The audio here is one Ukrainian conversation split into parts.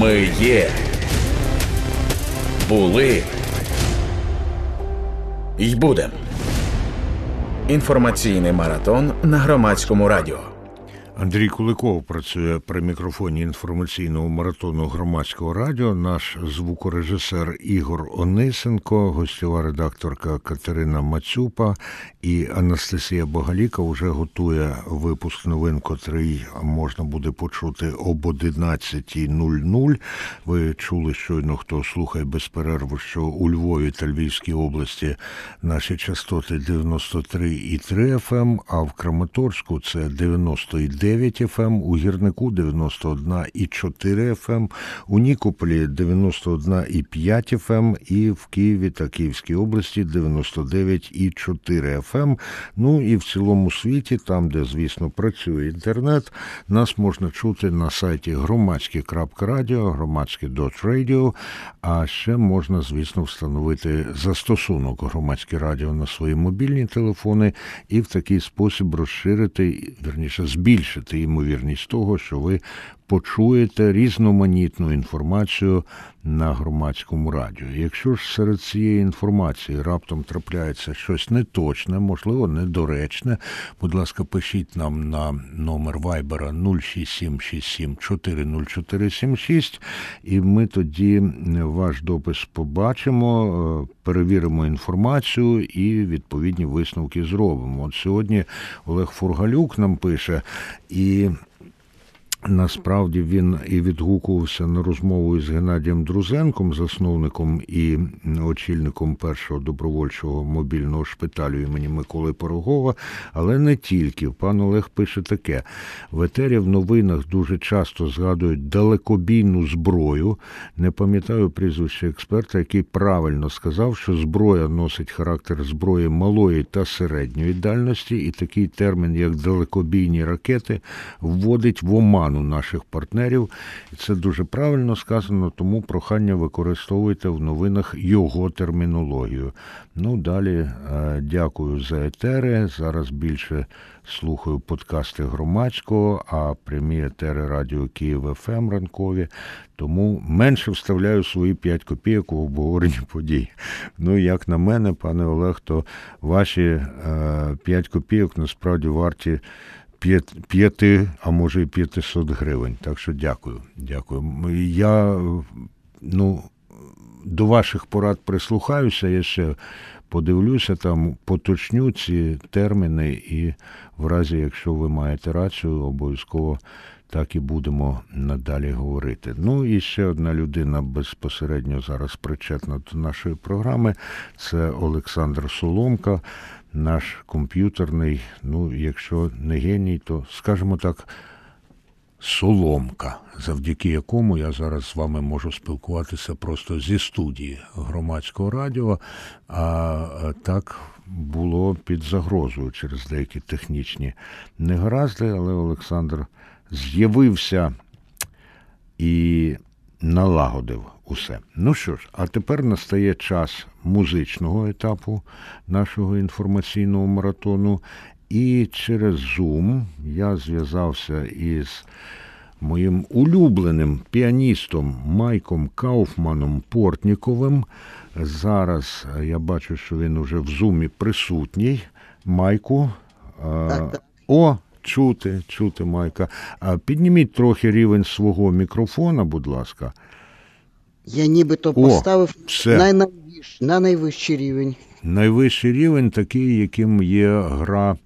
Ми є, були і будемо. Інформаційний маратон на Громадському радіо. Андрій Куликов працює при мікрофоні інформаційного маратону Громадського радіо, наш звукорежисер Ігор Онисенко, гостьова редакторка Катерина Мацюпа і Анастасія Багаліка вже готує випуск новин, котрий можна буде почути об 11:00. Ви чули щойно, хто слухає без перерву, що у Львові та Львівській області наші частоти 93,3 FM, а в Краматорську це 90,9 FM, у Гірнику 91,4 FM, у Нікополі 91,5 FM і в Києві та Київській області 99,4 FM. Ну і в цілому світі, там, де, звісно, працює інтернет, нас можна чути на сайті громадське.радіо, громадське.радіо, а ще можна, звісно, встановити застосунок Громадське радіо на свої мобільні телефони і в такий спосіб розширити, вірніше, збільшити ймовірність того, що ви почуєте різноманітну інформацію на Громадському радіо. Якщо ж серед цієї інформації раптом трапляється щось неточне, можливо, недоречне, будь ласка, пишіть нам на номер Вайбера 06767404776, і ми тоді ваш допис побачимо, перевіримо інформацію і відповідні висновки зробимо. От сьогодні Олег Фургалюк нам пише, і насправді він і відгукувався на розмову із Геннадієм Друзенком, засновником і очільником першого добровольчого мобільного шпиталю імені Миколи Пирогова, але не тільки. Пан Олег пише таке. В етері в новинах дуже часто згадують далекобійну зброю. Не пам'ятаю прізвище експерта, який правильно сказав, що зброя носить характер зброї малої та середньої дальності, і такий термін, як далекобійні ракети, вводить в оману наших партнерів. Це дуже правильно сказано, тому прохання використовуйте в новинах його термінологію. Ну, далі дякую за етери. Зараз більше слухаю подкасти Громадського, а прямі етери радіо Київ ФМ ранкові, тому менше вставляю свої 5 копійок у обговоренні подій. Ну, як на мене, пане Олег, то ваші 5 копійок насправді варті 5, а може і 500 гривень. Так що дякую. Дякую. Я, до ваших порад прислухаюся, я ще подивлюся, там поточню ці терміни, і в разі, якщо ви маєте рацію, обов'язково так і будемо надалі говорити. Ну і ще одна людина безпосередньо зараз причетна до нашої програми, це Олександр Соломка, наш комп'ютерний, якщо не геній, то, скажімо так, Соломка, завдяки якому я зараз з вами можу спілкуватися просто зі студії Громадського радіо, а так було під загрозою через деякі технічні негаразди, але Олександр з'явився і налагодив усе. Ну що ж, а тепер настає час музичного етапу нашого інформаційного маратону. І через Zoom я зв'язався із моїм улюбленим піаністом Майком Кауфманом-Портніковим. Зараз я бачу, що він уже в Zoom присутній. Майку, чути Майка. Підніміть трохи рівень свого мікрофона, будь ласка. Я нібито поставив на найвищий рівень. Найвищий рівень такий, яким є гра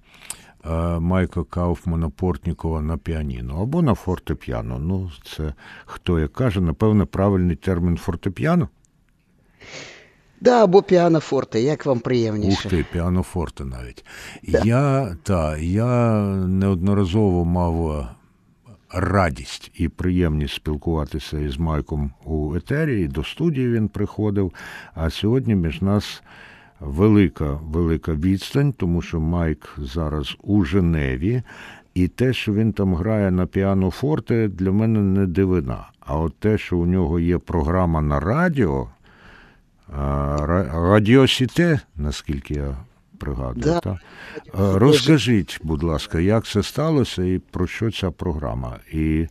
Майка Кауфмана-Портнікова на піаніно або на фортепіано. Ну, це хто як каже, напевно, правильний термін фортепіано. Да, або піанофорте, як вам приємніше. Ух ти, піанофорте навіть. Да. Я неодноразово мав радість і приємність спілкуватися із Майком у етері, і до студії він приходив, а сьогодні між нас велика відстань, тому що Майк зараз у Женеві, і те, що він там грає на піанофорте, для мене не дивина. А от те, що у нього є програма на радіо, Радіо Сіте, наскільки я пригадую. Да. Та? Розкажіть, будь ласка, як це сталося і про що ця програма? І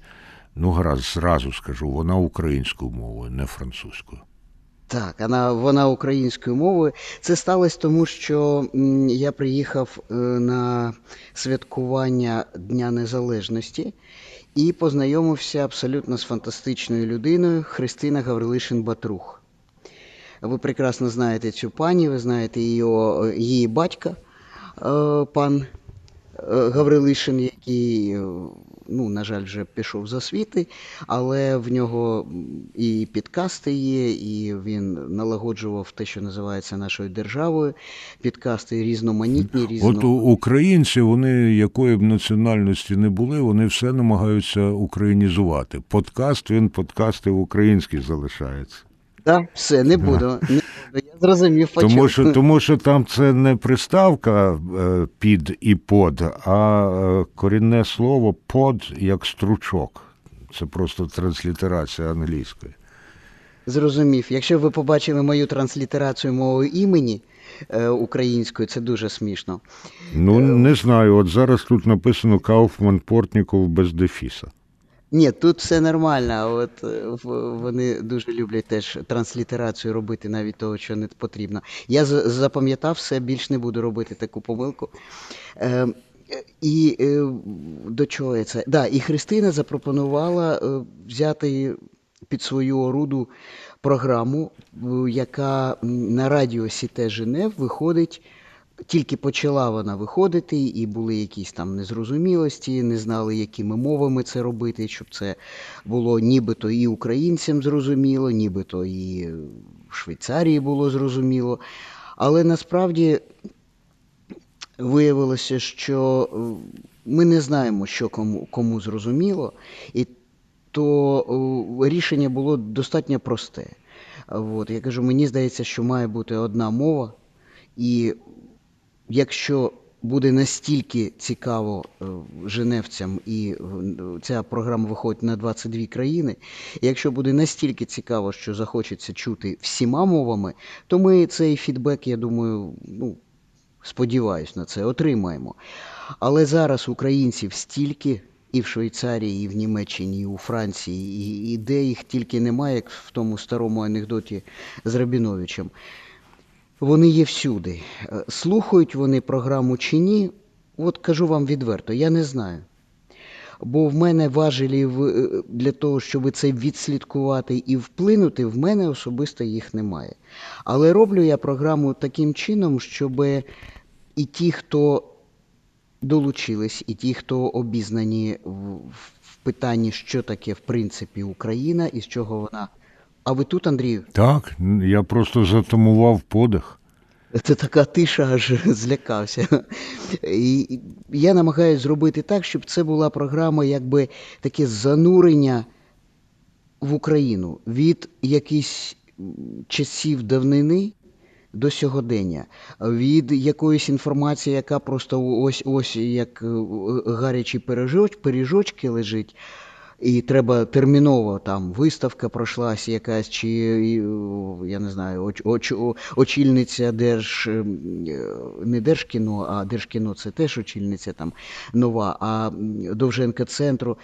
Ну, гаразд, зразу скажу, вона українською мовою, не французькою. Так, вона українською мовою. Це сталося тому, що я приїхав на святкування Дня Незалежності і познайомився абсолютно з фантастичною людиною Христина Гаврилишин-Батрух. Ви прекрасно знаєте цю пані, ви знаєте її батька, пан Гаврилишин, який, на жаль, вже пішов з освіти, але в нього і підкасти є, і він налагоджував те, що називається нашою державою. Підкасти різноманітні, От українці, вони якої б національності не були, вони все намагаються українізувати. Подкастив український залишається. Так, все, не буду. Я зрозумів, почав. Тому що там це не приставка під і под, а корінне слово под як стручок. Це просто транслітерація англійської. Зрозумів. Якщо ви побачили мою транслітерацію мого імені українською, це дуже смішно. Ну, не знаю. От зараз тут написано Кауфман-Портніков без дефіса. Ні, тут все нормально, от вони дуже люблять теж транслітерацію робити навіть того, що не потрібно. Я запам'ятав все, більш не буду робити таку помилку. І до чого я це? Да, і Христина запропонувала взяти під свою оруду програму, яка на радіо Сіте Женев виходить. Тільки почала вона виходити, і були якісь там незрозумілості, не знали, якими мовами це робити, щоб це було нібито і українцям зрозуміло, нібито і в Швейцарії було зрозуміло. Але насправді виявилося, що ми не знаємо, що кому зрозуміло, і то рішення було достатньо просте. Я кажу, мені здається, що має бути одна мова, і якщо буде настільки цікаво женевцям, і ця програма виходить на 22 країни, якщо буде настільки цікаво, що захочеться чути всіма мовами, то ми цей фідбек, я думаю, сподіваюся на це, отримаємо. Але зараз українців стільки і в Швейцарії, і в Німеччині, і у Франції, і де їх тільки немає, як в тому старому анекдоті з Рабіновичем. Вони є всюди. Слухають вони програму чи ні, кажу вам відверто, я не знаю. Бо в мене важелів для того, щоб це відслідкувати і вплинути, в мене особисто їх немає. Але роблю я програму таким чином, щоб і ті, хто долучились, і ті, хто обізнані в питанні, що таке в принципі Україна і з чого вона. А ви тут, Андрію? Так, я просто затамував подих. Це така тиша, аж злякався. І я намагаюся зробити так, щоб це була програма, якби таке занурення в Україну від якихось часів давнини до сьогодення, від якоїсь інформації, яка просто ось як гарячі пиріжочки лежить, і треба терміново, там, виставка пройшлась якась, чи, я не знаю, очільниця не Держкіно, а Держкіно це теж очільниця там нова, а Довженка центру.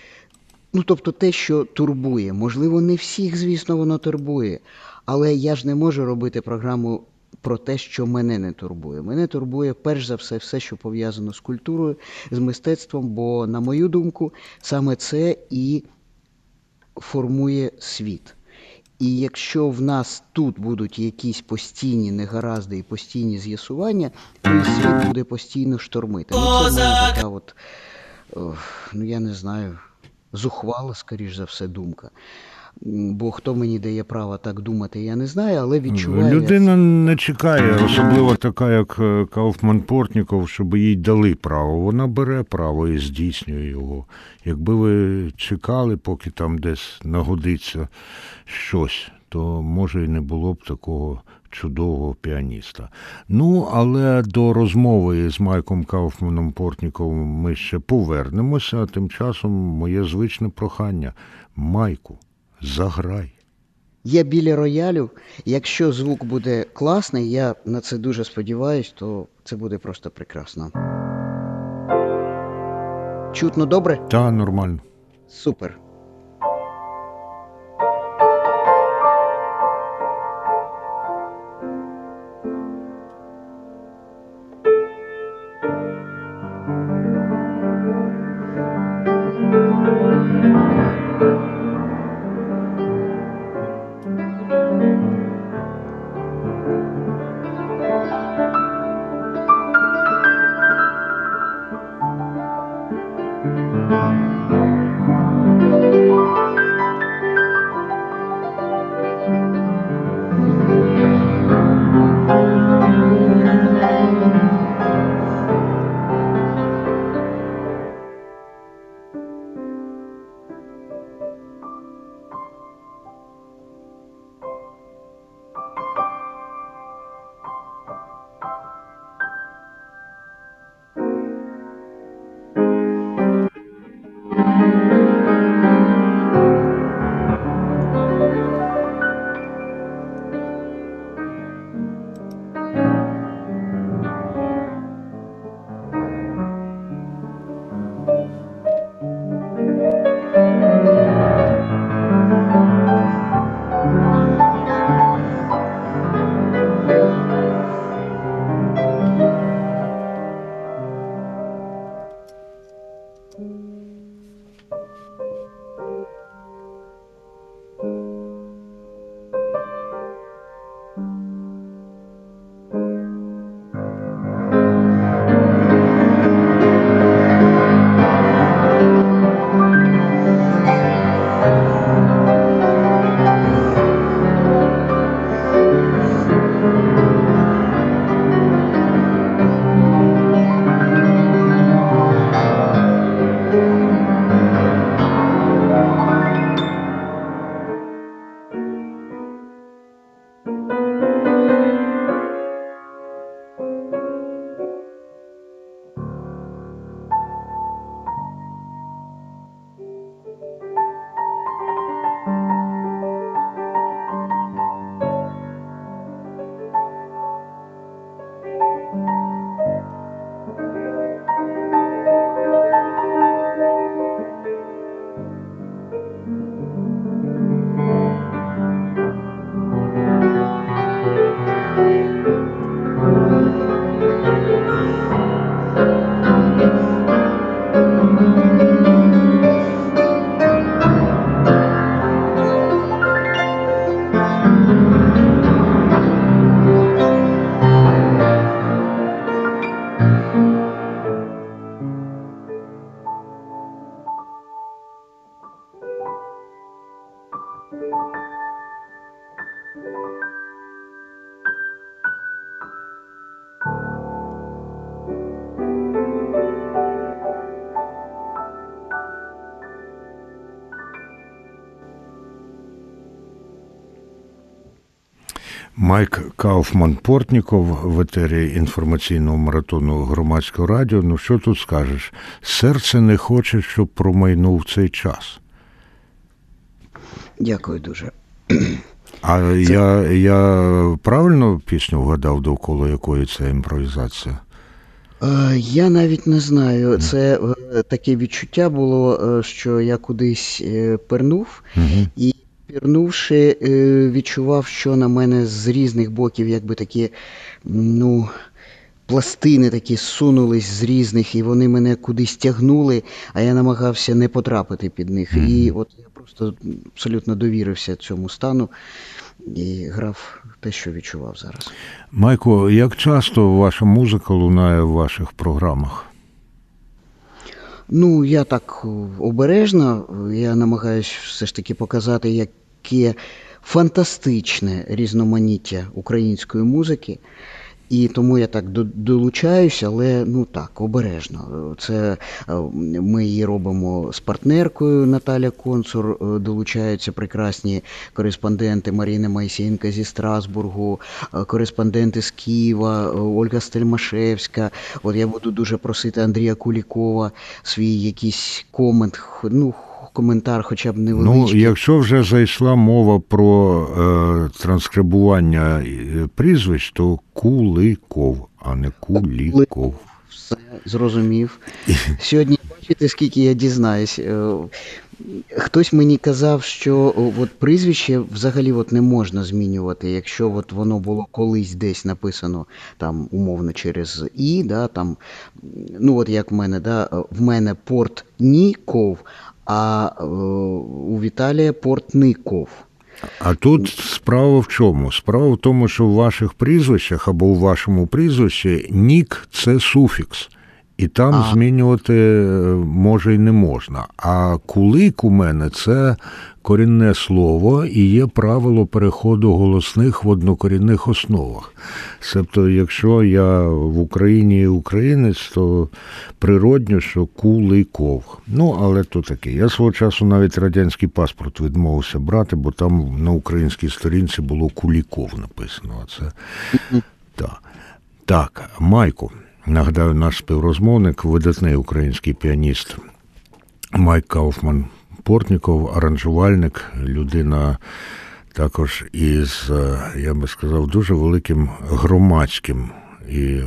Тобто те, що турбує. Можливо, не всіх, звісно, воно турбує, але я ж не можу робити програму про те, що мене не турбує. Мене турбує, перш за все, все, що пов'язано з культурою, з мистецтвом, бо, на мою думку, саме це і формує світ. І якщо в нас тут будуть якісь постійні негаразди і постійні з'ясування, то і світ буде постійно штормити. Це така я не знаю, зухвала, скоріш за все, думка. Бо хто мені дає право так думати, я не знаю, але відчуваю... Людина не чекає, особливо така, як Кауфман-Портніков, щоб їй дали право. Вона бере право і здійснює його. Якби ви чекали, поки там десь нагодиться щось, то, може, і не було б такого чудового піаніста. Але до розмови з Майком Кауфманом-Портніковим ми ще повернемося, а тим часом моє звичне прохання. Майку, заграй. Я біля роялю. Якщо звук буде класний, я на це дуже сподіваюсь, то це буде просто прекрасно. Чутно добре? Та, нормально. Супер. Майк Кауфман-Портніков в етері інформаційного маратону Громадського радіо. Ну, що тут скажеш? Серце не хоче, щоб промайнув цей час. Дякую дуже. А це... я правильно пісню вгадав, довкола якої це імпровізація? Я навіть не знаю. Це таке відчуття було, що я кудись пірнув і пірнувши, відчував, що на мене з різних боків якби такі, ну, пластини такі сунулись з різних, і вони мене кудись тягнули, а я намагався не потрапити під них. І от я просто абсолютно довірився цьому стану і грав те, що відчував зараз. Майко, як часто ваша музика лунає в ваших програмах? Ну, я так обережно, я намагаюся все ж таки показати, яке фантастичне різноманіття української музики, і тому я так долучаюся, але, ну так, обережно. Це ми її робимо з партнеркою Наталя Консур, долучаються прекрасні кореспонденти Марина Майсієнко зі Страсбургу, кореспонденти з Києва, Ольга Стельмашевська. От я буду дуже просити Андрія Куликова свій якийсь комент, ну, коментар хоча б невеличкий. Ну, якщо вже зайшла мова про транскрибування прізвищ, то Куликов, а не Куліков. Все, зрозумів. Сьогодні, бачите, скільки я дізнаюсь. Хтось мені казав, що от прізвище взагалі от не можна змінювати, якщо от воно було колись десь написано там умовно через «і», да, там, ну от як в мене, да, в мене Портніков, а у Віталія Портников. А тут справа в чому? Справа в тому, що в ваших прізвищах або у вашому прізвищі нік – це суфікс. І там змінювати може і не можна. А кулик у мене – це корінне слово і є правило переходу голосних в однокорінних основах. Себто, якщо я в Україні українець, то природньо, що Куликов. Ну, але то таке. Я свого часу навіть радянський паспорт відмовився брати, бо там на українській сторінці було Куліков написано. А це... Так, Майку. Нагадаю, наш співрозмовник, видатний український піаніст Майк Кауфман-Портніков, аранжувальник, людина також із, я би сказав, дуже великим громадським і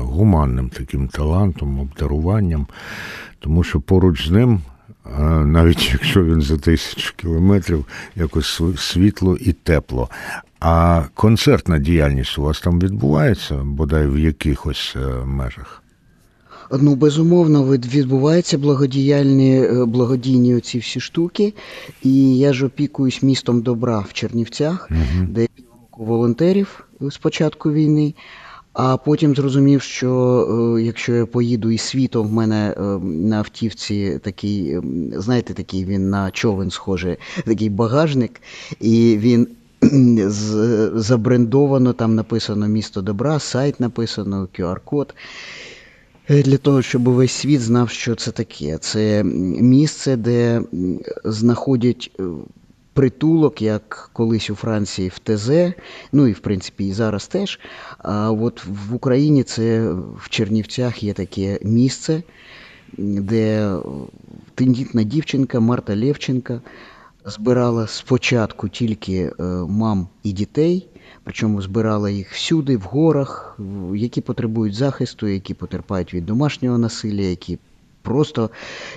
гуманним таким талантом, обдаруванням, тому що поруч з ним, навіть якщо він за 1000 кілометрів, якось світло і тепло. А концертна діяльність у вас там відбувається, бодай в якихось межах? Ну, безумовно, відбуваються благодійні оці всі штуки. І я ж опікуюсь містом добра в Чернівцях, де півроку волонтерів з початку війни. А потім зрозумів, що якщо я поїду із світом, в мене на автівці такий, знаєте, такий він на човен схожий, такий багажник, і він... забрендовано, там написано «Місто добра», сайт написано, QR-код. Для того, щоб весь світ знав, що це таке. Це місце, де знаходять притулок, як колись у Франції в ТЗ, ну і в принципі і зараз теж. А от в Україні це в Чернівцях є таке місце, де тендітна дівчинка Марта Левченко збирала спочатку тільки мам і дітей, причому збирала їх всюди, в горах, які потребують захисту, які потерпають від домашнього насилля, які просто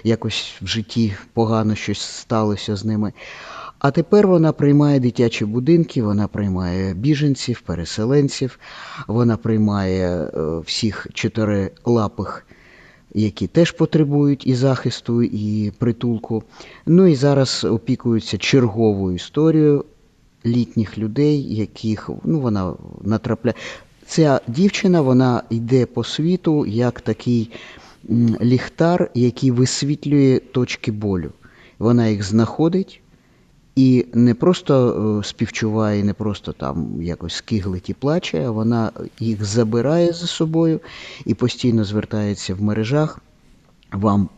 якось в житті погано щось сталося з ними. А тепер вона приймає дитячі будинки, вона приймає біженців, переселенців, вона приймає всіх чотирилапих, які теж потребують і захисту, і притулку. Ну і зараз опікуються черговою історією літніх людей, яких, ну, вона натрапляє. Ця дівчина, вона йде по світу як такий ліхтар, який висвітлює точки болю. Вона їх знаходить, І не просто співчуває, не просто там якось скиглить і плаче, а вона їх забирає за собою і постійно звертається в мережах. Вам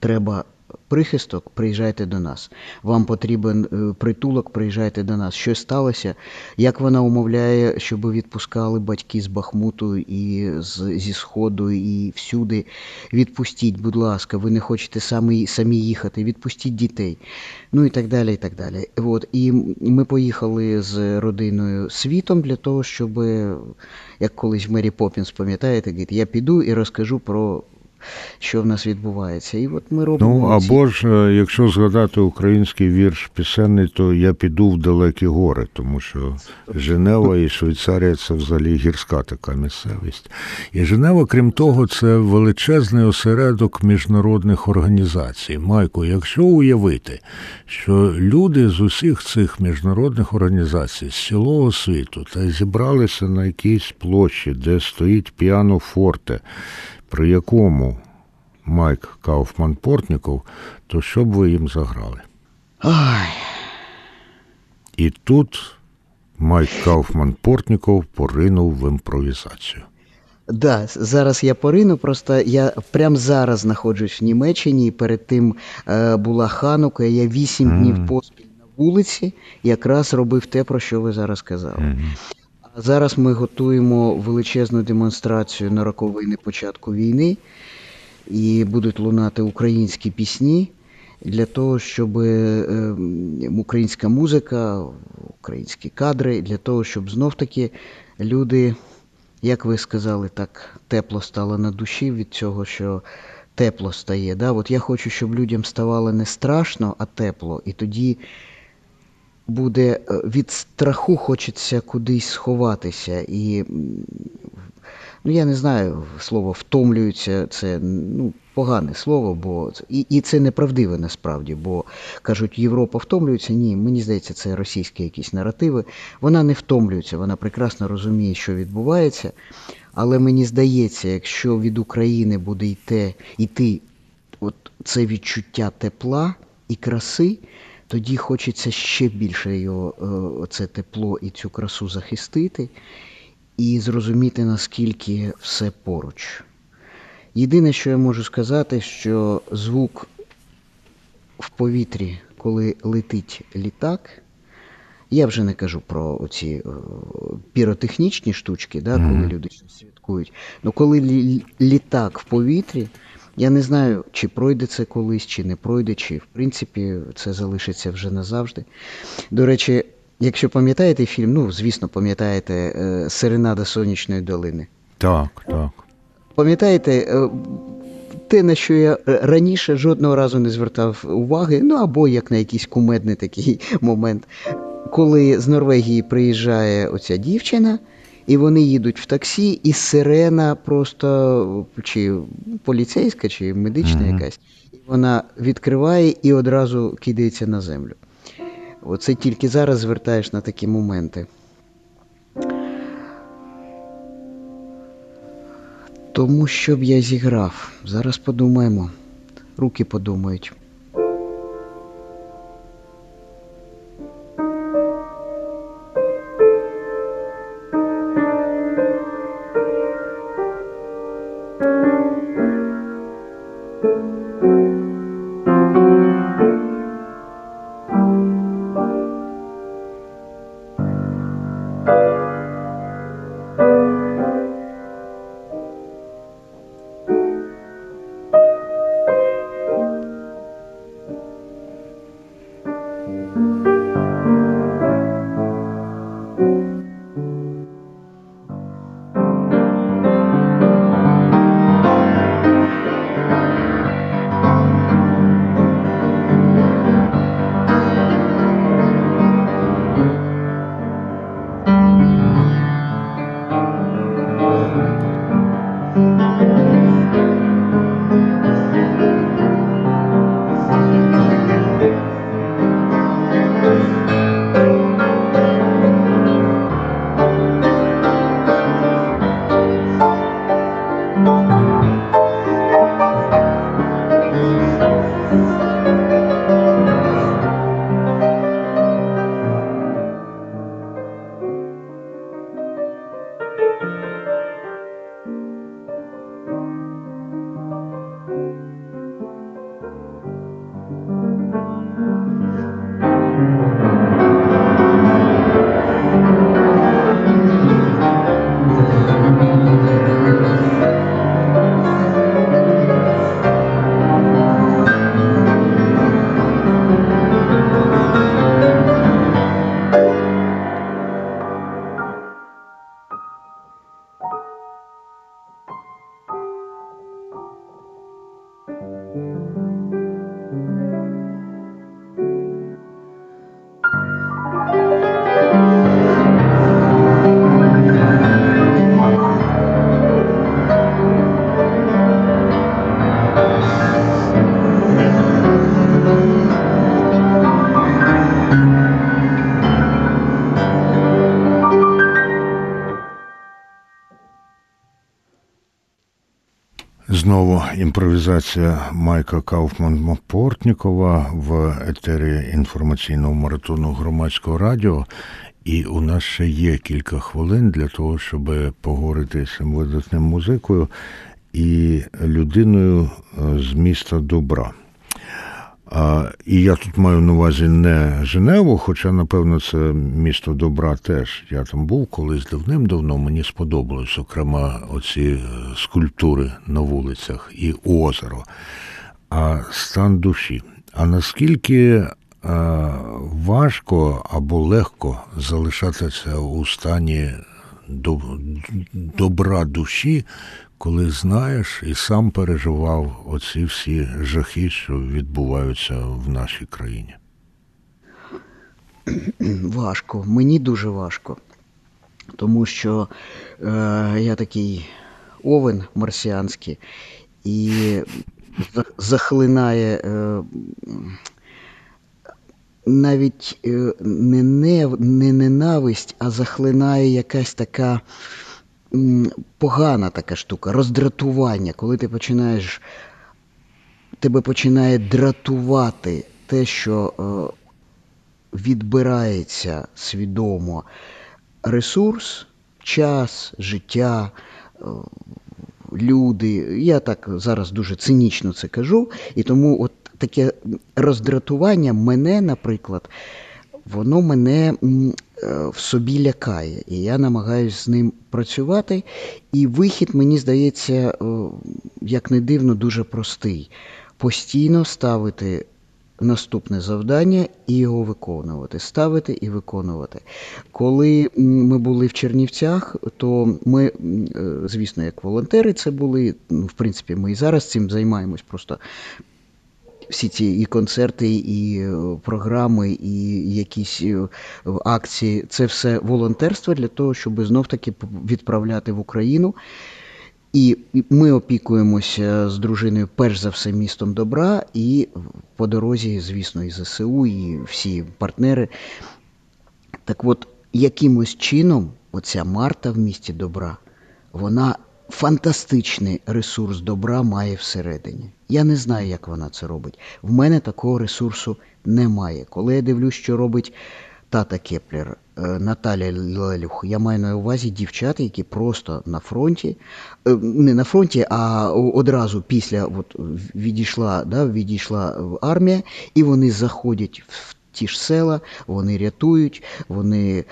треба прихисток, приїжджайте до нас. Вам потрібен притулок, приїжджайте до нас. Що сталося? Як вона умовляє, щоб відпускали батьки з Бахмуту і зі Сходу і всюди. Відпустіть, будь ласка, ви не хочете самі їхати, відпустіть дітей. Ну і так далі, і так далі. От. І ми поїхали з родиною світом для того, щоб, як колись Мері Поппінс, пам'ятаєте, я піду і розкажу про що в нас відбувається. І от ми робимо... Ну, або ж, якщо згадати український вірш пісенний, то «Я піду в далекі гори», тому що Женева і Швейцарія – це взагалі гірська така місцевість. І Женева, крім того, це величезний осередок міжнародних організацій. Майко, якщо уявити, що люди з усіх цих міжнародних організацій, з цілого світу, та зібралися на якійсь площі, де стоїть піано-форте, при якому Майк Кауфман-Портніков, то що б ви їм заграли? Ой. І тут Майк Кауфман-Портніков поринув в імпровізацію. Так, да, зараз я порину, просто я прямо зараз знаходжусь в Німеччині, і перед тим була Ханука, я 8 днів поспіль на вулиці якраз робив те, про що ви зараз казали. Зараз ми готуємо величезну демонстрацію на роковини початку війни, і будуть лунати українські пісні для того, щоб українська музика, українські кадри, для того, щоб знов-таки люди, як ви сказали, так тепло стало на душі від цього, що тепло стає. Да? От я хочу, щоб людям ставало не страшно, а тепло, і тоді буде від страху хочеться кудись сховатися і, ну, я не знаю, слово «втомлюються» – це, ну, погане слово, бо і це неправдиве насправді, бо кажуть, Європа втомлюється. Ні, мені здається, це російські якісь наративи. Вона не втомлюється, вона прекрасно розуміє, що відбувається, але мені здається, якщо від України буде йти от це відчуття тепла і краси, тоді хочеться ще більше його, це тепло і цю красу захистити і зрозуміти, наскільки все поруч. Єдине, що я можу сказати, що звук в повітрі, коли летить літак, я вже не кажу про оці піротехнічні штучки, да, коли люди святкують, але коли літак в повітрі, я не знаю, чи пройде це колись, чи не пройде, чи, в принципі, це залишиться вже назавжди. До речі, якщо пам'ятаєте фільм, ну, звісно, пам'ятаєте «Серенада Сонячної долини». Так, так. Пам'ятаєте, те, на що я раніше жодного разу не звертав уваги, ну, або як на якийсь кумедний такий момент, коли з Норвегії приїжджає оця дівчина, і вони їдуть в таксі, і сирена просто, чи поліцейська, чи медична якась, і вона відкриває і одразу кидається на землю. Оце тільки зараз звертаєш на такі моменти. Тому що б я зіграв. Зараз подумаємо. Руки подумають. знову імпровізація Майка Кауфман-Портнікова в етері інформаційного маратону громадського радіо. І у нас ще є кілька хвилин для того, щоб поговорити з цим видатним музикою і людиною з міста добра. І я тут маю на увазі не Женеву, хоча, напевно, це місто добра теж. Я там був колись давним-давно, мені сподобалось, зокрема, оці скульптури на вулицях і озеро, а стан душі. А наскільки важко або легко залишатися у стані добра душі, коли знаєш і сам переживав оці всі жахи, що відбуваються в нашій країні? Важко. Мені дуже важко. Тому що я такий овен марсіанський і захлинає навіть не ненависть, а захлинає якась така погана така штука, роздратування, коли ти починаєш, тебе починає дратувати те, що відбирається свідомо ресурс, час, життя, люди. Я так зараз дуже цинічно це кажу, і тому от таке роздратування мене, наприклад, воно мене в собі лякає, і я намагаюся з ним працювати, і вихід, мені здається, як не дивно, дуже простий. Постійно ставити наступне завдання і його виконувати, ставити і виконувати. Коли ми були в Чернівцях, то ми, звісно, як волонтери це були, в принципі, ми і зараз цим займаємось, просто всі ці і концерти, і програми, і якісь акції – це все волонтерство для того, щоб знов-таки відправляти в Україну. І ми опікуємося з дружиною, перш за все, містом добра, і по дорозі, звісно, і ЗСУ, і всі партнери. Так от, якимось чином оця Марта в місті добра, вона фантастичний ресурс добра має всередині. Я не знаю, як вона це робить. В мене такого ресурсу немає. Коли я дивлюсь, що робить Тата Кеплер, Наталя Лелюх, я маю на увазі дівчат, які просто на фронті, не на фронті, а одразу після от, відійшла армія, і вони заходять в ті ж села, вони рятують, вони,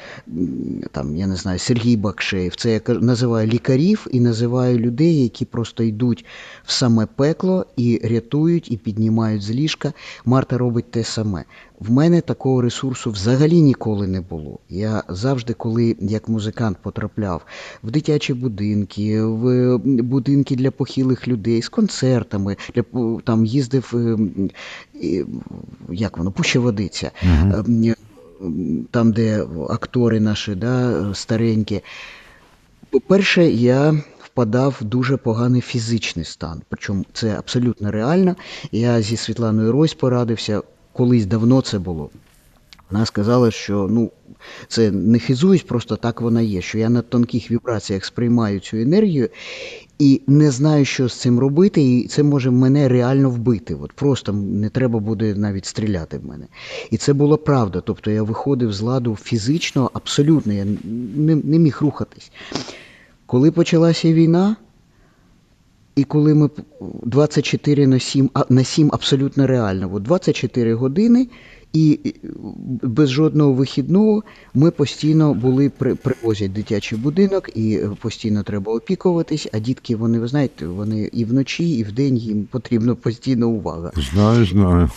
там, я не знаю, Сергій Бакшеєв, це я називаю лікарів і називаю людей, які просто йдуть в саме пекло і рятують, і піднімають з ліжка. Марта робить те саме. В мене такого ресурсу взагалі ніколи не було. Я завжди, коли як музикант потрапляв в дитячі будинки, в будинки для похилих людей з концертами, там їздив, як воно, Пуща-Водиця, там, де актори наші, старенькі. По-перше, я впадав в дуже поганий фізичний стан, причому це абсолютно реально. Я зі Світланою Рось порадився, колись давно це було. Вона сказала, що це не хизуюсь, просто так вона є, що я на тонких вібраціях сприймаю цю енергію і не знаю, що з цим робити, і це може мене реально вбити. От просто не треба буде навіть стріляти в мене. І це була правда, тобто я виходив з ладу фізично, абсолютно, я не міг рухатись. Коли почалася війна, і коли ми 24/7 абсолютно реально, 24 години і без жодного вихідного ми постійно були, привозять дитячий будинок і постійно треба опікуватись, а дітки, вони, ви знаєте, вони і вночі, і вдень їм потрібна постійна увага. Знаю.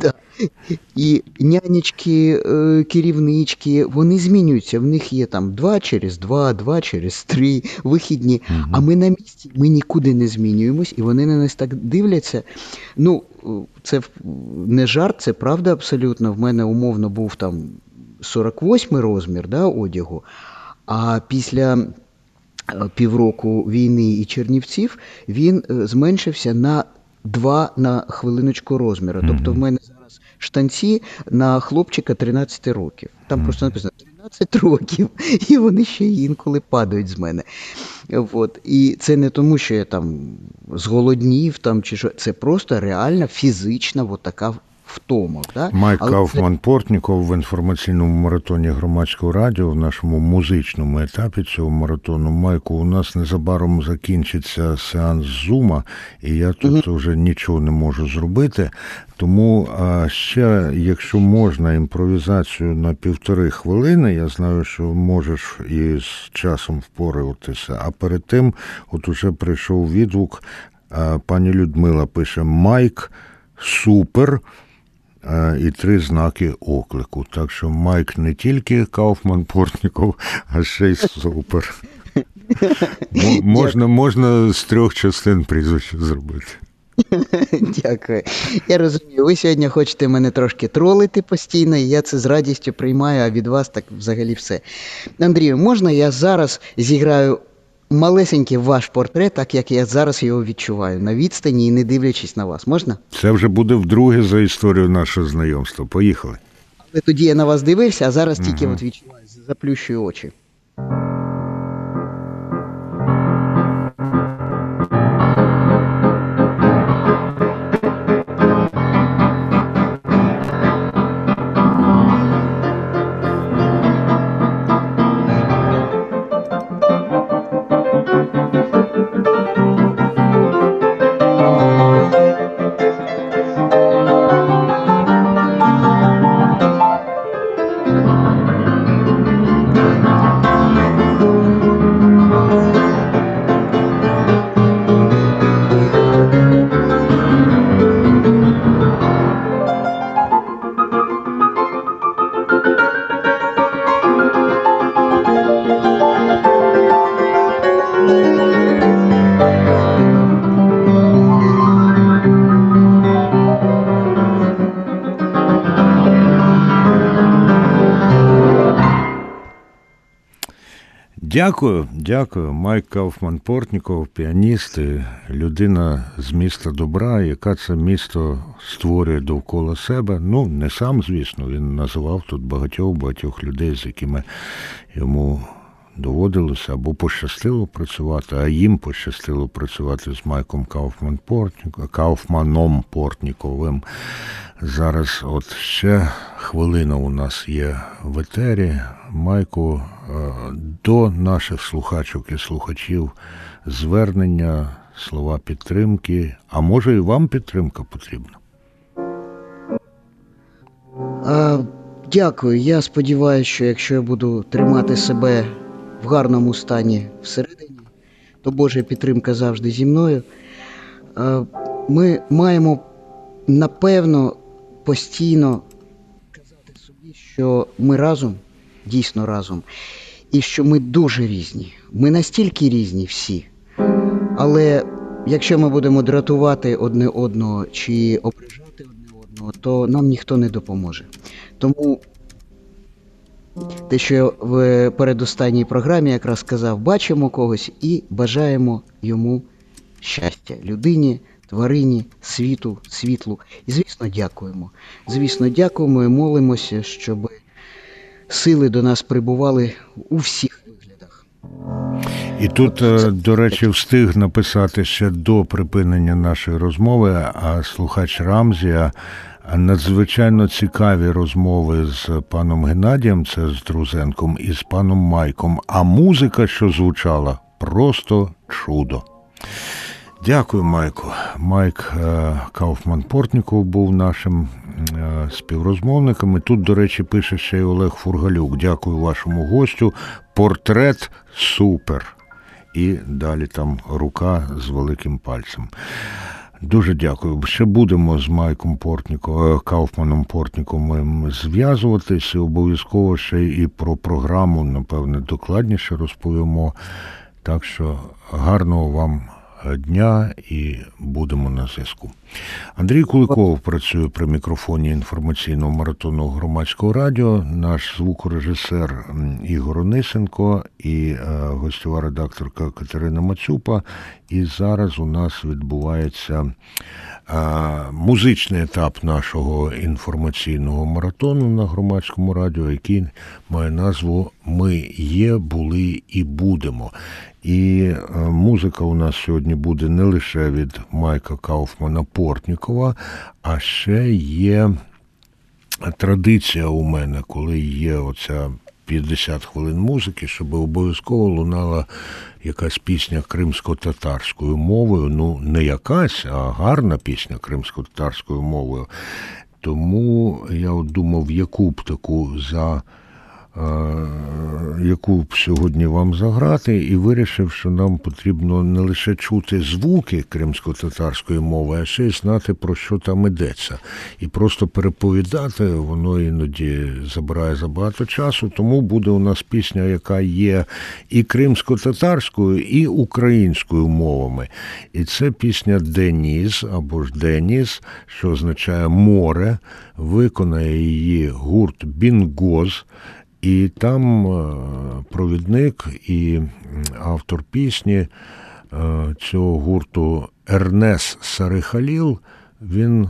Да. І нянечки, керівнички, вони змінюються, в них є там 2 через 2, 2 через 3 вихідні, а ми на місці, ми нікуди не змінюємось, і вони на нас так дивляться. Це не жарт, це правда абсолютно. В мене умовно був там 48-й розмір одягу, а після півроку війни і Чернівців він зменшився на 2 на хвилиночку розміру. Тобто в мене штанці на хлопчика 13 років. Там просто написано 12 років, і вони ще інколи падають з мене. От. І це не тому, що я там зголоднів, там, чи що. Це просто реальна фізична от така втома. Да? Майк Кауфман-Портніков в інформаційному маратоні громадського радіо, в нашому музичному етапі цього маратону. Майку, у нас незабаром закінчиться сеанс Зума, і я тут вже нічого не можу зробити. Тому ще, якщо можна, імпровізацію на 1,5 хвилини, я знаю, що можеш і з часом впоратися. А перед тим, от уже прийшов відгук, пані Людмила пише: Майк, супер, і 3 знаки оклику. Так що Майк не тільки Кауфман-Портніков, а ще й супер. Можна з 3 частин прізвища зробити. Дякую. Я розумію, ви сьогодні хочете мене трошки тролити постійно, і я це з радістю приймаю, а від вас так взагалі все. Андрію, можна я зараз зіграю малесенький ваш портрет, так як я зараз його відчуваю, на відстані і не дивлячись на вас? Можна? Це вже буде вдруге за історію нашого знайомства. Поїхали. Але тоді я на вас дивився, а зараз тільки от відчуваю, заплющую очі. Дякую. Майк Кауфман-Портніков, піаніст, людина з міста добра, яка це місто створює довкола себе. Ну, не сам, звісно, він називав тут багатьох людей, з якими йому доводилося або пощастило працювати, а їм пощастило працювати з Майком Кауфманом-Портніковим. Зараз от ще хвилина у нас є в етері. Майку, до наших слухачок і слухачів звернення, слова підтримки, а може і вам підтримка потрібна? Дякую. Я сподіваюся, що якщо я буду тримати себе в гарному стані всередині, то Божа підтримка завжди зі мною. Ми маємо, напевно, постійно казати собі, що ми разом, дійсно разом, і що ми дуже різні. Ми настільки різні всі, але якщо ми будемо дратувати одне одного чи ображати одне одного, то нам ніхто не допоможе. Тому те, що в передостанній програмі якраз казав, бачимо когось і бажаємо йому щастя, людині, тварині, світу, світлу. І, звісно, дякуємо. Звісно, дякуємо і молимося, щоб сили до нас прибували у всіх виглядах. І тут, до речі, встиг написати ще до припинення нашої розмови, а слухач Рамзія, надзвичайно цікаві розмови з паном Геннадієм, це з Друзенком, і з паном Майком. А музика, що звучала, просто чудо. Дякую, Майку. Майк Кауфман-Портніков був нашим співрозмовником. І тут, до речі, пише ще й Олег Фургалюк. Дякую вашому гостю. Портрет супер. І далі там рука з великим пальцем. Дуже дякую. Ще будемо з Майком Кауфманом-Портніковим зв'язуватись. І обов'язково ще і про програму, напевне, докладніше розповімо. Так що гарного вам дня і будемо на зв'язку. Андрій Куликов працює при мікрофоні інформаційного маратону Громадського радіо, наш звукорежисер Ігор Онисенко і гостьова редакторка Катерина Мацюпа. І зараз у нас відбувається музичний етап нашого інформаційного маратону на Громадському радіо, який має назву «Ми є, були і будемо». І музика у нас сьогодні буде не лише від Майка Кауфмана-Портнікова, а ще є традиція у мене, коли є оця 50 хвилин музики, щоб обов'язково лунала якась пісня кримсько-татарською мовою. Ну, не якась, а гарна пісня кримсько-татарською мовою. Тому я от думав, яку б таку яку б сьогодні вам заграти, і вирішив, що нам потрібно не лише чути звуки кримсько-татарської мови, а ще й знати, про що там йдеться. І просто переповідати, воно іноді забирає забагато часу, тому буде у нас пісня, яка є і кримсько-татарською, і українською мовами. І це пісня «Деніс» або ж «Деніс», що означає «море», виконає її гурт «Бінгьоз». І там провідник і автор пісні цього гурту Ернес Сарихаліл, він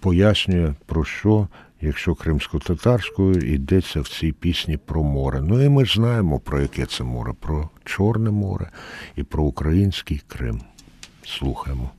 пояснює, про що, якщо кримсько-татарською, йдеться в цій пісні про море. Ну і ми ж знаємо, про яке це море, про Чорне море і про український Крим. Слухаємо.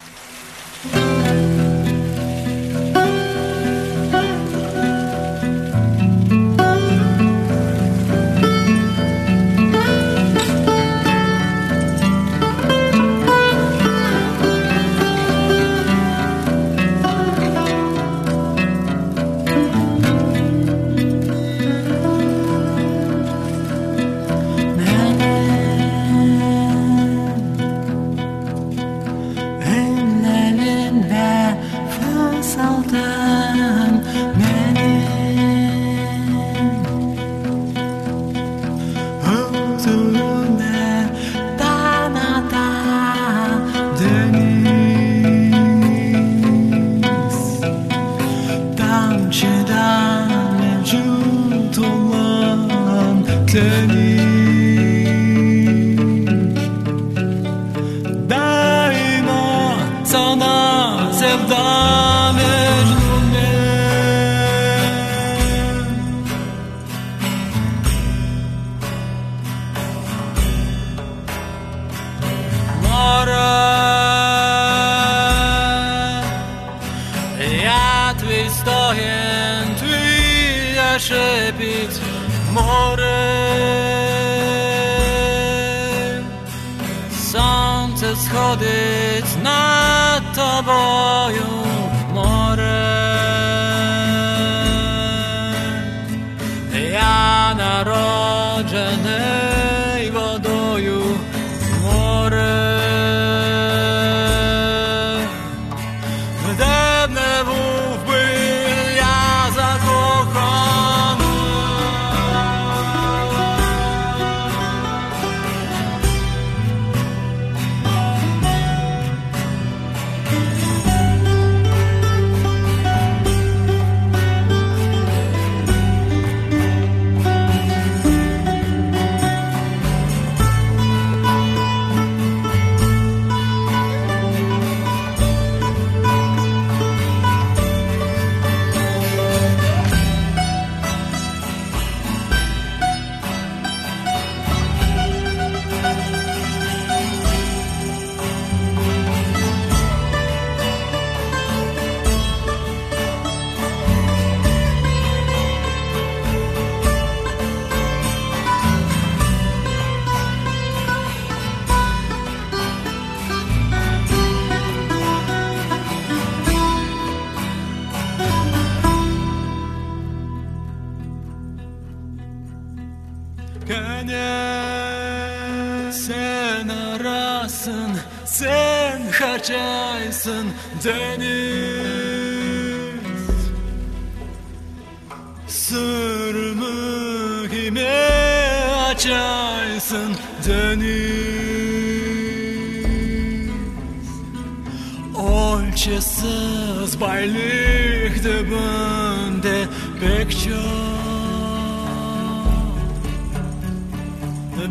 Часız baylık dibinde pek çok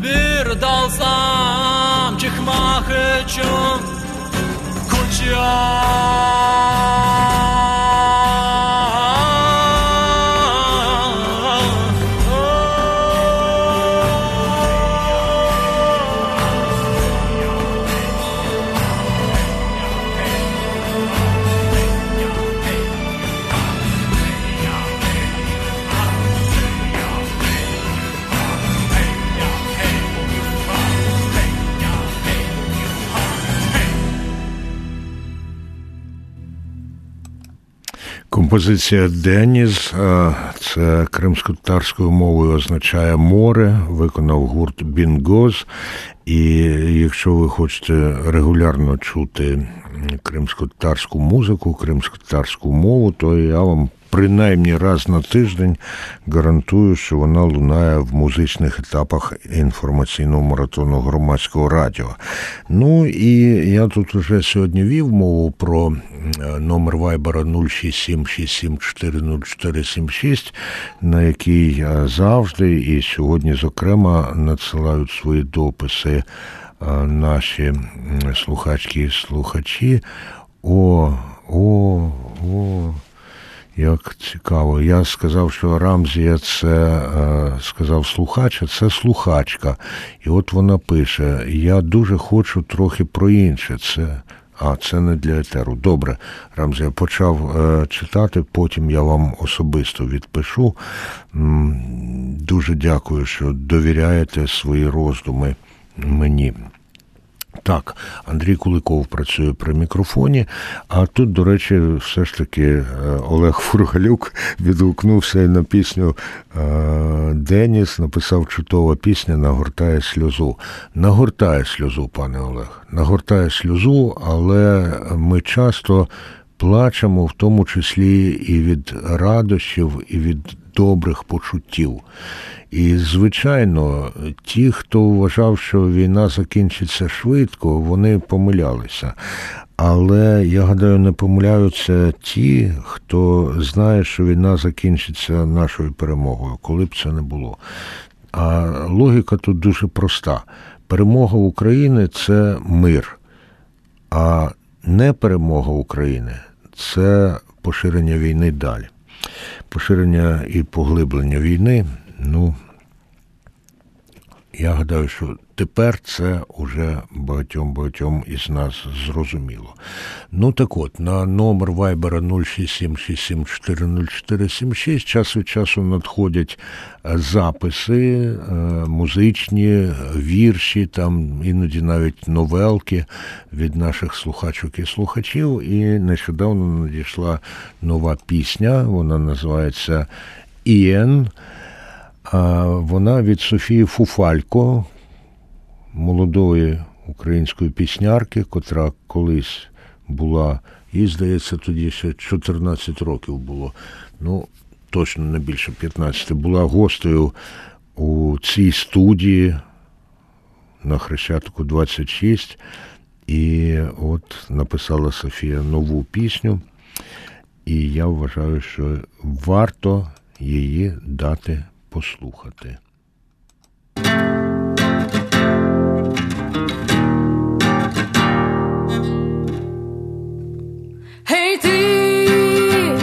bir dalsam çıkmak için koşuyorum. Композиція «Деніс», це кримськотатарською мовою означає «море», виконав гурт «Бінгьоз». І якщо ви хочете регулярно чути кримськотатарську музику, кримськотатарську мову, то я вам принаймні раз на тиждень гарантую, що вона лунає в музичних етапах інформаційного маратону громадського радіо. Ну і я тут вже сьогодні вів мову про номер вайбера 06767404476, на який завжди і сьогодні, зокрема, надсилають свої дописи наші слухачки і слухачі. Як цікаво. Я сказав, що Рамзія – це, сказав слухач, а це слухачка. І от вона пише, я дуже хочу трохи про інше. Це не для етеру. Добре, Рамзія, почав читати, потім я вам особисто відпишу. Дуже дякую, що довіряєте свої роздуми мені. Так, Андрій Куликов працює при мікрофоні, а тут, до речі, все ж таки Олег Фургалюк відгукнувся на пісню «Деніс», написав чутова пісня «Нагортає сльозу». Нагортає сльозу, пане Олег, нагортає сльозу, але ми часто плачемо, в тому числі і від радощів, і від добрих почуттів. І, звичайно, ті, хто вважав, що війна закінчиться швидко, вони помилялися. Але, я гадаю, не помиляються ті, хто знає, що війна закінчиться нашою перемогою, коли б це не було. А логіка тут дуже проста. Перемога України – це мир, а не перемога України – це поширення війни далі. Поширення і поглиблення війни, я гадаю, що тепер це уже багатьом-багатьом із нас зрозуміло. Так от, на номер вайбера 06767404476 час від часу надходять записи, музичні, вірші, там іноді навіть новелки від наших слухачок і слухачів. І нещодавно надійшла нова пісня, вона називається «Іен». Вона від Софії Фуфалько, молодої української піснярки, котра колись була, їй, здається, тоді ще 14 років було, точно не більше 15, була гостею у цій студії на Хрещатику 26, і от написала Софія нову пісню, і я вважаю, що варто її дати послухати. Гей ти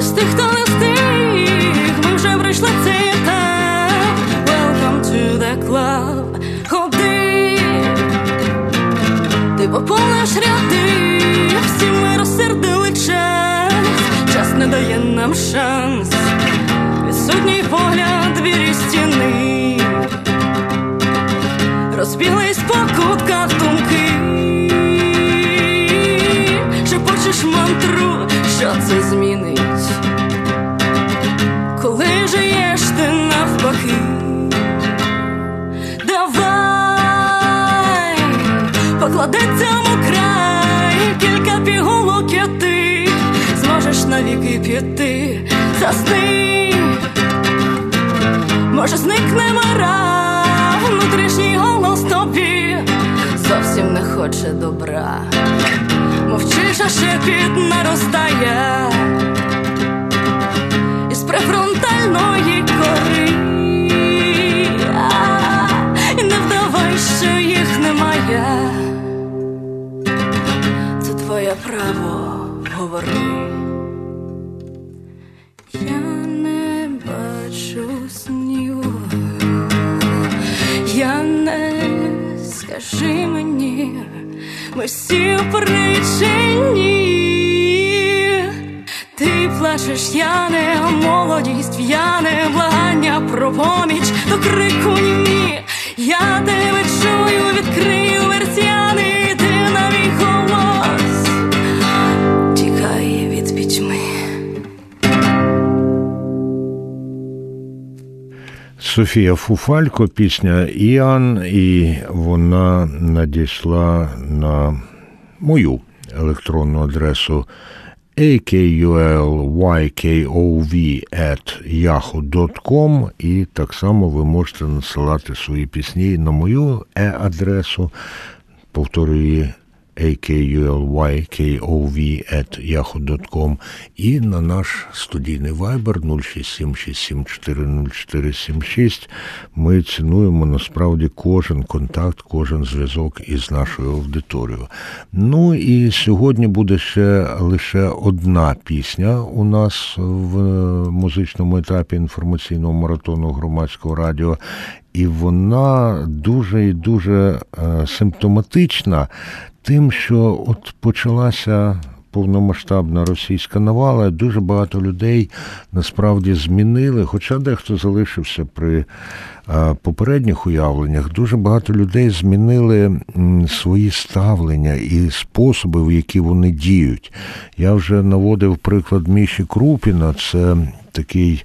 з тих, хто не встиг, ми вже пройшли цей етап. Welcome to the club. Ходи, ти поповниш ряди, всі ми розсердили час. Час не дає нам шанс. Відсутній погляд, вірі стіни, розбіглись по кутках думки. Шепочеш мантру, що це змінить, коли жиєш ти навпаки. Давай, поклади цьому край, кілька пігулок і ти зможеш навіки піти. Засни, може зникне мара, внутрішній голос тобі зовсім не хоче добра. мовчиш, а шепіт наростає із префронтальної кори. І не вдавай, що їх немає. Це твоє право, говори. Я не бачу снів. Я не скажи мені, ми всі причині. Ти плачеш, я не молодість, я не благання про поміч, до крику ні. Я тебе чую, відкрию версіани, ти на мій голос. Тікай від пітьми. Софія Фуфалько, пісня «Іан», і вона надійшла на мою електронну адресу akulykov@yahoo.com, і так само ви можете насилати свої пісні на мою адресу, повторюю, akulykov@yahoo.com, і на наш студійний вайбер 06767400476. Ми цінуємо насправді кожен контакт, кожен зв'язок із нашою аудиторією. Ну і сьогодні буде ще лише одна пісня у нас в музичному етапі інформаційного маратону громадського радіо. І вона дуже і дуже симптоматична тим, що от почалася повномасштабна російська навала, дуже багато людей насправді змінили, хоча дехто залишився при попередніх уявленнях, дуже багато людей змінили свої ставлення і способи, в які вони діють. Я вже наводив приклад Міші Крупіна, це такий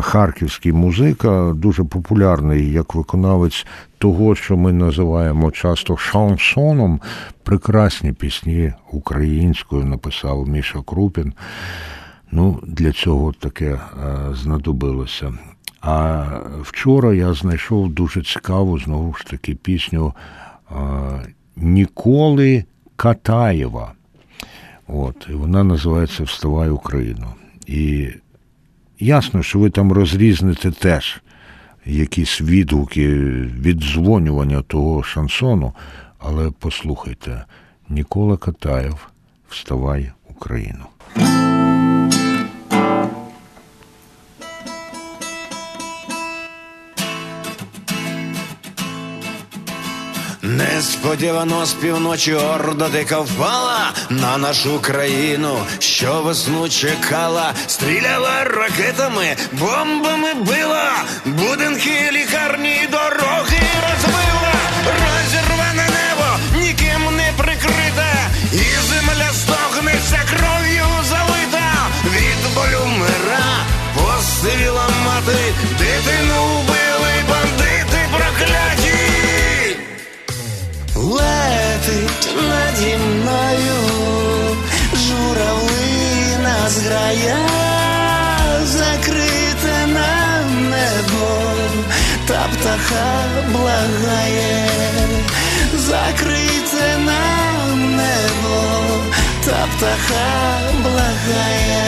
харківський музика, дуже популярний як виконавець того, що ми називаємо часто шансоном. Прекрасні пісні українською написав Міша Крупін. Ну, для цього таке знадобилося. А вчора я знайшов дуже цікаву, знову ж таки, пісню Ніколи Катаєва. От, і вона називається «Вставай, Україно». І ясно, що ви там розрізните теж якісь відгуки, віддзвонювання того шансону, але послухайте. Нікола Катаєв, «Вставай, Україно». Несподівано з півночі орда дика впала на нашу країну, що весну чекала. Стріляла ракетами, бомбами била, будинки, лікарні і дороги розбила. Розірване небо, ніким не прикрите, і земля стогнеться, кров'ю залита. Від болю мира посивіла мати, дитину вбили бандити прокляті. Летить наді мною журавлина зграя, закрите нам небо, та птаха благає. Закрите нам небо, та птаха благає.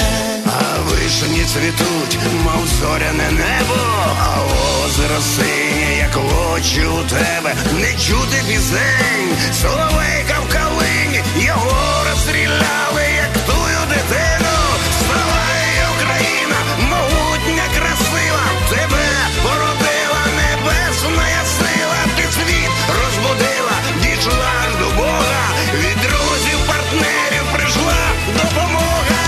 А вишні цвітуть, мов зоряне небо, а озеро синє, як очі у тебе. Не чути пісень, соловейка в калині, його розстріляли, як тую дитину. Вставай, Україна, могутня, красива, тебе породила небесна сила. Ти світ розбудила, дійшла до Бога, від друзів, партнерів прийшла допомога.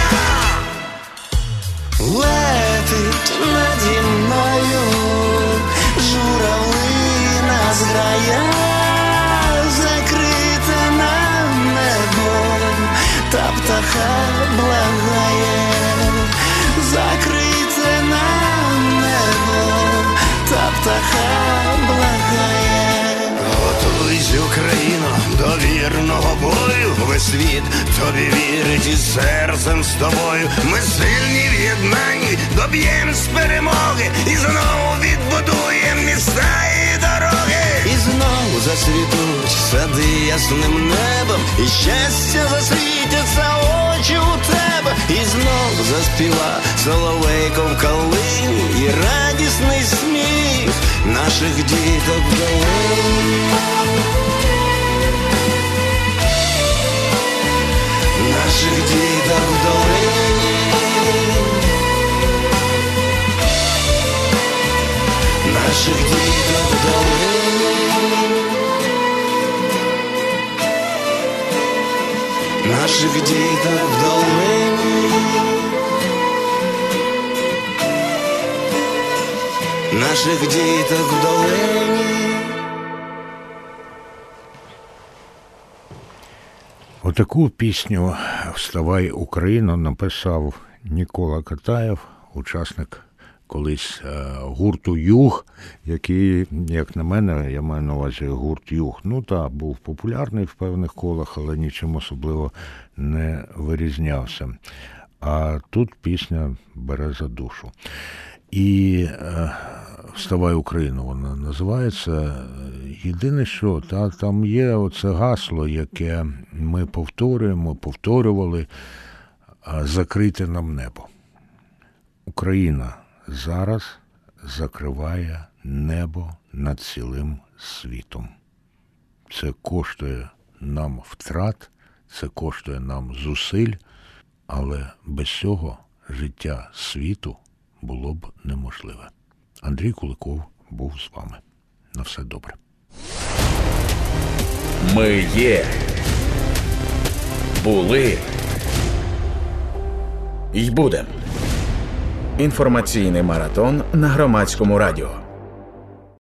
Летить наді мною журавлина зграя, закрите нам небом, та птаха благає. Закрите нам небом, та птаха благає. Готуйсь, Україно, до вірного бою. Весь світ тобі вірить і серцем з тобою. Ми сильні в єднанні, доб'ємсь перемоги, і знову відбудуєм міста і дороги. І знову зацвітуть сади ясним небом, і щастя засвітяться очі у тебе, і знов заспіва соловейко в калині, і радісний сміх наших діток долині. Наших діток долині. Наших діток долині. Наших діток долині. Наших діток долині. Отаку пісню «Вставай, Україно» написав Нікола Катаєв, учасник колись гурту «Юг», який, як на мене, я маю на увазі гурт «Юг», ну та був популярний в певних колах, але нічим особливо не вирізнявся. А тут пісня бере за душу. І «Вставай, Україно» вона називається. Єдине, що там є оце гасло, яке ми повторюємо, повторювали, закрите нам небо. Україна зараз закриває небо над цілим світом. Це коштує нам втрат, це коштує нам зусиль, але без цього життя світу було б неможливе. Андрій Куликов був з вами. На все добре. Ми є. Були. І будемо. Інформаційний маратон на Громадському радіо.